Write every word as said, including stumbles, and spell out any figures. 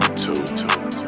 twenty-two.